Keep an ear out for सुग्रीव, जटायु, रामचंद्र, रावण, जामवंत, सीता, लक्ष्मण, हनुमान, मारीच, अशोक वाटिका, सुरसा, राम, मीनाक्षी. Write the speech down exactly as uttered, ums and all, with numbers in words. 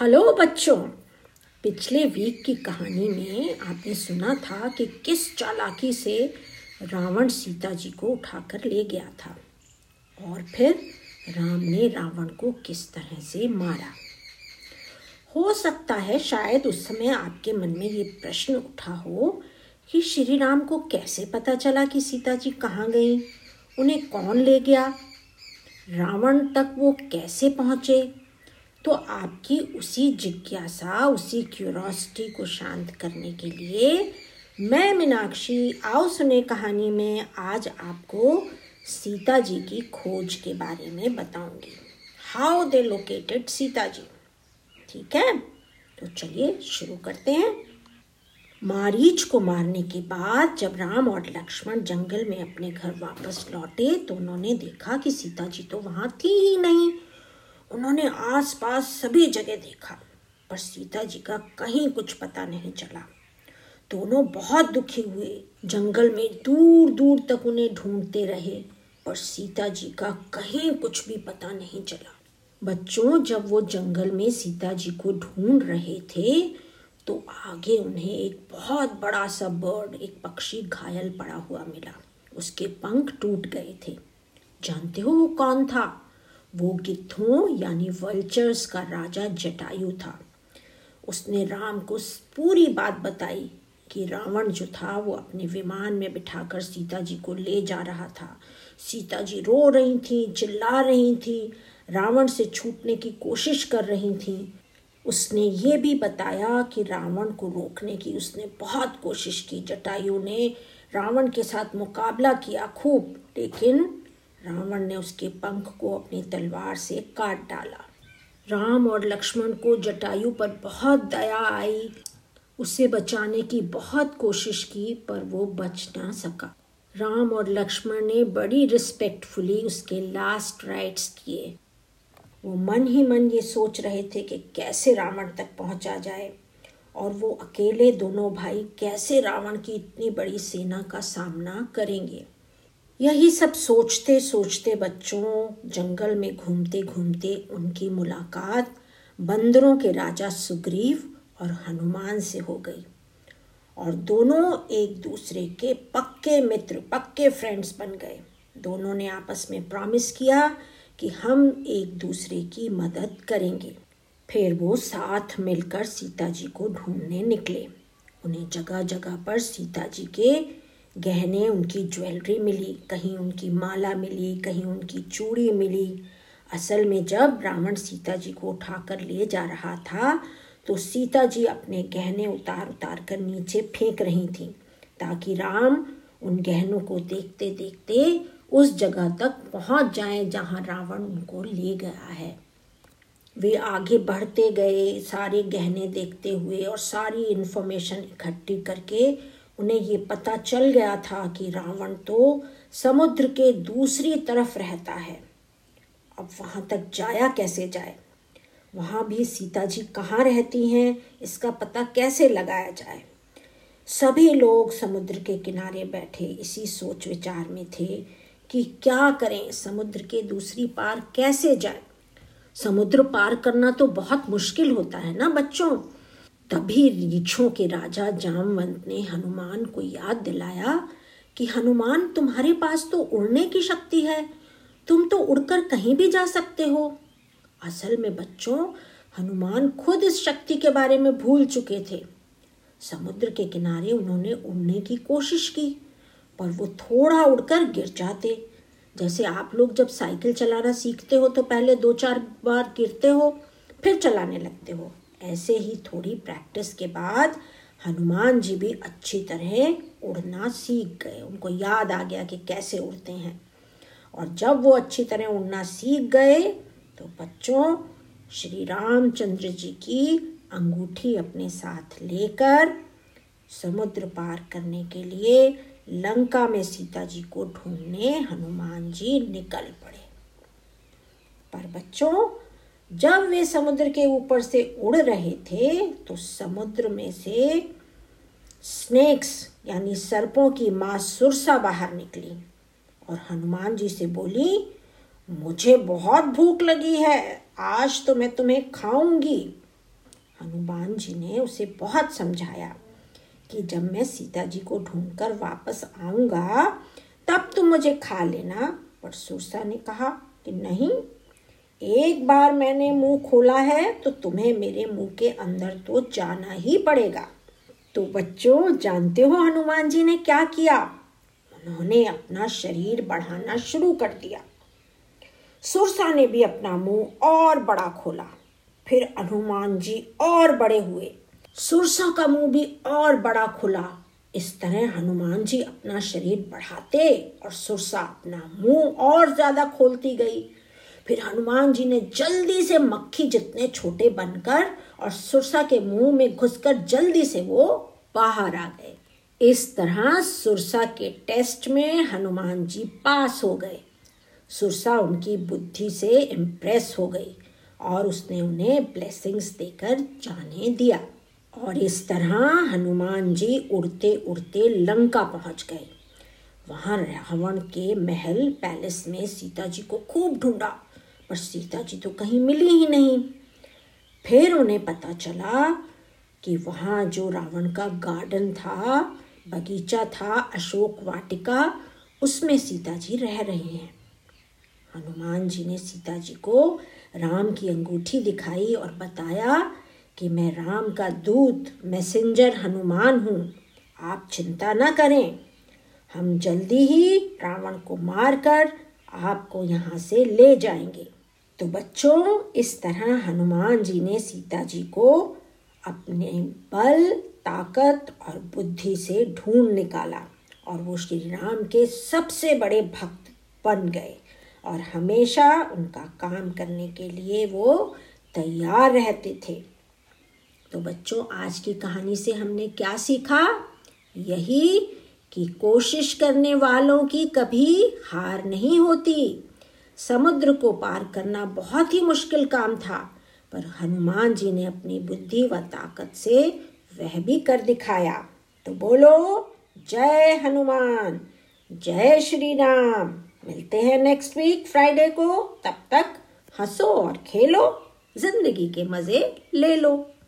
Hello बच्चों, पिछले week की कहानी में आपने सुना था कि किस चालाकी से रावण सीता जी को उठाकर ले गया था और फिर राम ने रावण को किस तरह से मारा। हो सकता है शायद उस समय आपके मन में ये प्रश्न उठा हो कि श्री राम को कैसे पता चला कि सीता जी कहाँ गई, उन्हें कौन ले गया, रावण तक वो कैसे पहुँचे। तो आपकी उसी जिज्ञासा, उसी क्यूरोसिटी को शांत करने के लिए मैं मीनाक्षी आओ सुने कहानी में आज आपको सीता जी की खोज के बारे में बताऊंगी। How they located सीता ji, ठीक है? तो चलिए शुरू करते हैं। मारीच को मारने के बाद जब राम और लक्ष्मण जंगल में अपने घर वापस लौटे तो उन्होंने देखा कि सीता जी तो वहाँ थी ही नहीं। उन्होंने आसपास सभी जगह देखा पर सीता जी का कहीं कुछ पता नहीं चला। दोनों बहुत दुखी हुए। जंगल में दूर दूर तक उन्हें ढूंढते रहे पर सीता जी का कहीं कुछ भी पता नहीं चला। बच्चों, जब वो जंगल में सीता जी को ढूंढ रहे थे तो आगे उन्हें एक बहुत बड़ा सा बर्ड, एक पक्षी घायल पड़ा हुआ मिला। उसके पंख टूट गए थे। जानते हो वो कौन था? वो गिद्धों यानी वल्चर्स का राजा जटायु था। उसने राम को पूरी बात बताई कि रावण जो था वो अपने विमान में बिठाकर सीता जी को ले जा रहा था। सीता जी रो रही थी, चिल्ला रही थी, रावण से छूटने की कोशिश कर रही थी। उसने ये भी बताया कि रावण को रोकने की उसने बहुत कोशिश की। जटायु ने रावण के साथ मुकाबला किया खूब, लेकिन रावण ने उसके पंख को अपनी तलवार से काट डाला। राम और लक्ष्मण को जटायु पर बहुत दया आई। उसे बचाने की बहुत कोशिश की पर वो बच ना सका। राम और लक्ष्मण ने बड़ी रिस्पेक्टफुली उसके लास्ट राइट्स किए। वो मन ही मन ये सोच रहे थे कि कैसे रावण तक पहुंचा जाए और वो अकेले दोनों भाई कैसे रावण की इतनी बड़ी सेना का सामना करेंगे। यही सब सोचते सोचते बच्चों, जंगल में घूमते घूमते उनकी मुलाकात बंदरों के राजा सुग्रीव और हनुमान से हो गई और दोनों एक दूसरे के पक्के मित्र, पक्के फ्रेंड्स बन गए। दोनों ने आपस में प्रॉमिस किया कि हम एक दूसरे की मदद करेंगे। फिर वो साथ मिलकर सीता जी को ढूंढने निकले। उन्हें जगह जगह पर सीता जी के गहने, उनकी ज्वेलरी मिली, कहीं उनकी माला मिली, कहीं उनकी चूड़ी मिली। असल में जब रावण सीता जी को उठाकर ले जा रहा था तो सीता जी अपने गहने उतार उतार कर नीचे फेंक रही थीं ताकि राम उन गहनों को देखते देखते उस जगह तक पहुंच जाएं जहां रावण उनको ले गया है। वे आगे बढ़ते गए, सारे गहने देखते हुए और सारी इन्फॉर्मेशन इकट्ठी करके उन्हें ये पता चल गया था कि रावण तो समुद्र के दूसरी तरफ रहता है। अब वहाँ तक जाया कैसे जाए, वहाँ भी सीता जी कहाँ रहती हैं इसका पता कैसे लगाया जाए। सभी लोग समुद्र के किनारे बैठे इसी सोच विचार में थे कि क्या करें, समुद्र के दूसरी पार कैसे जाए। समुद्र पार करना तो बहुत मुश्किल होता है ना बच्चों। तभी रीछों के राजा जामवंत ने हनुमान को याद दिलाया कि हनुमान, तुम्हारे पास तो उड़ने की शक्ति है, तुम तो उड़कर कहीं भी जा सकते हो। असल में बच्चों, हनुमान खुद इस शक्ति के बारे में भूल चुके थे। समुद्र के किनारे उन्होंने उड़ने की कोशिश की पर वो थोड़ा उड़कर गिर जाते। जैसे आप लोग जब साइकिल चलाना सीखते हो तो पहले दो चार बार गिरते हो फिर चलाने लगते हो, ऐसे ही थोड़ी प्रैक्टिस के बाद हनुमान जी भी अच्छी तरह उड़ना सीख गए। उनको याद आ गया कि कैसे उड़ते हैं और जब वो अच्छी तरह उड़ना सीख गए तो बच्चों, श्री रामचंद्र जी की अंगूठी अपने साथ लेकर समुद्र पार करने के लिए लंका में सीता जी को ढूंढने हनुमान जी निकल पड़े। पर बच्चों, जब वे समुद्र के ऊपर से उड़ रहे थे तो समुद्र में से स्नेक्स यानी सर्पों की माँ सुरसा बाहर निकली और हनुमान जी से बोली, मुझे बहुत भूख लगी है, आज तो मैं तुम्हें खाऊंगी। हनुमान जी ने उसे बहुत समझाया कि जब मैं सीता जी को ढूंढकर वापस आऊँगा तब तुम मुझे खा लेना। पर सुरसा ने कहा कि नहीं, एक बार मैंने मुंह खोला है तो तुम्हें मेरे मुंह के अंदर तो जाना ही पड़ेगा। तो बच्चों, जानते हो हनुमान जी ने क्या किया? उन्होंने अपना शरीर बढ़ाना शुरू कर दिया। सुरसा ने भी अपना मुंह और बड़ा खोला। फिर हनुमान जी और बड़े हुए, सुरसा का मुंह भी और बड़ा खुला। इस तरह हनुमान जी अपना शरीर बढ़ाते और सुरसा अपना मुंह और ज्यादा खोलती गई। फिर हनुमान जी ने जल्दी से मक्खी जितने छोटे बनकर और सुरसा के मुंह में घुसकर जल्दी से वो बाहर आ गए। इस तरह सुरसा के टेस्ट में हनुमान जी पास हो गए। सुरसा उनकी बुद्धि से इम्प्रेस हो गई और उसने उन्हें ब्लेसिंग्स देकर जाने दिया। और इस तरह हनुमान जी उड़ते उड़ते लंका पहुंच गए। वहाँ रावण के महल पैलेस में सीता जी को खूब ढूंढा, पर सीता जी तो कहीं मिली ही नहीं। फिर उन्हें पता चला कि वहाँ जो रावण का गार्डन था, बगीचा था, अशोक वाटिका, उसमें सीता जी रह रही हैं। हनुमान जी ने सीता जी को राम की अंगूठी दिखाई और बताया कि मैं राम का दूत मैसेंजर हनुमान हूँ, आप चिंता ना करें, हम जल्दी ही रावण को मारकर आपको यहाँ से ले जाएंगे। तो बच्चों, इस तरह हनुमान जी ने सीता जी को अपने बल, ताकत और बुद्धि से ढूंढ निकाला और वो श्री राम के सबसे बड़े भक्त बन गए और हमेशा उनका काम करने के लिए वो तैयार रहते थे। तो बच्चों, आज की कहानी से हमने क्या सीखा? यही कि कोशिश करने वालों की कभी हार नहीं होती। समुद्र को पार करना बहुत ही मुश्किल काम था, पर हनुमान जी ने अपनी बुद्धि व ताकत से वह भी कर दिखाया। तो बोलो जय हनुमान, जय श्री राम। मिलते हैं नेक्स्ट वीक फ्राइडे को। तब तक हंसो और खेलो, जिंदगी के मज़े ले लो।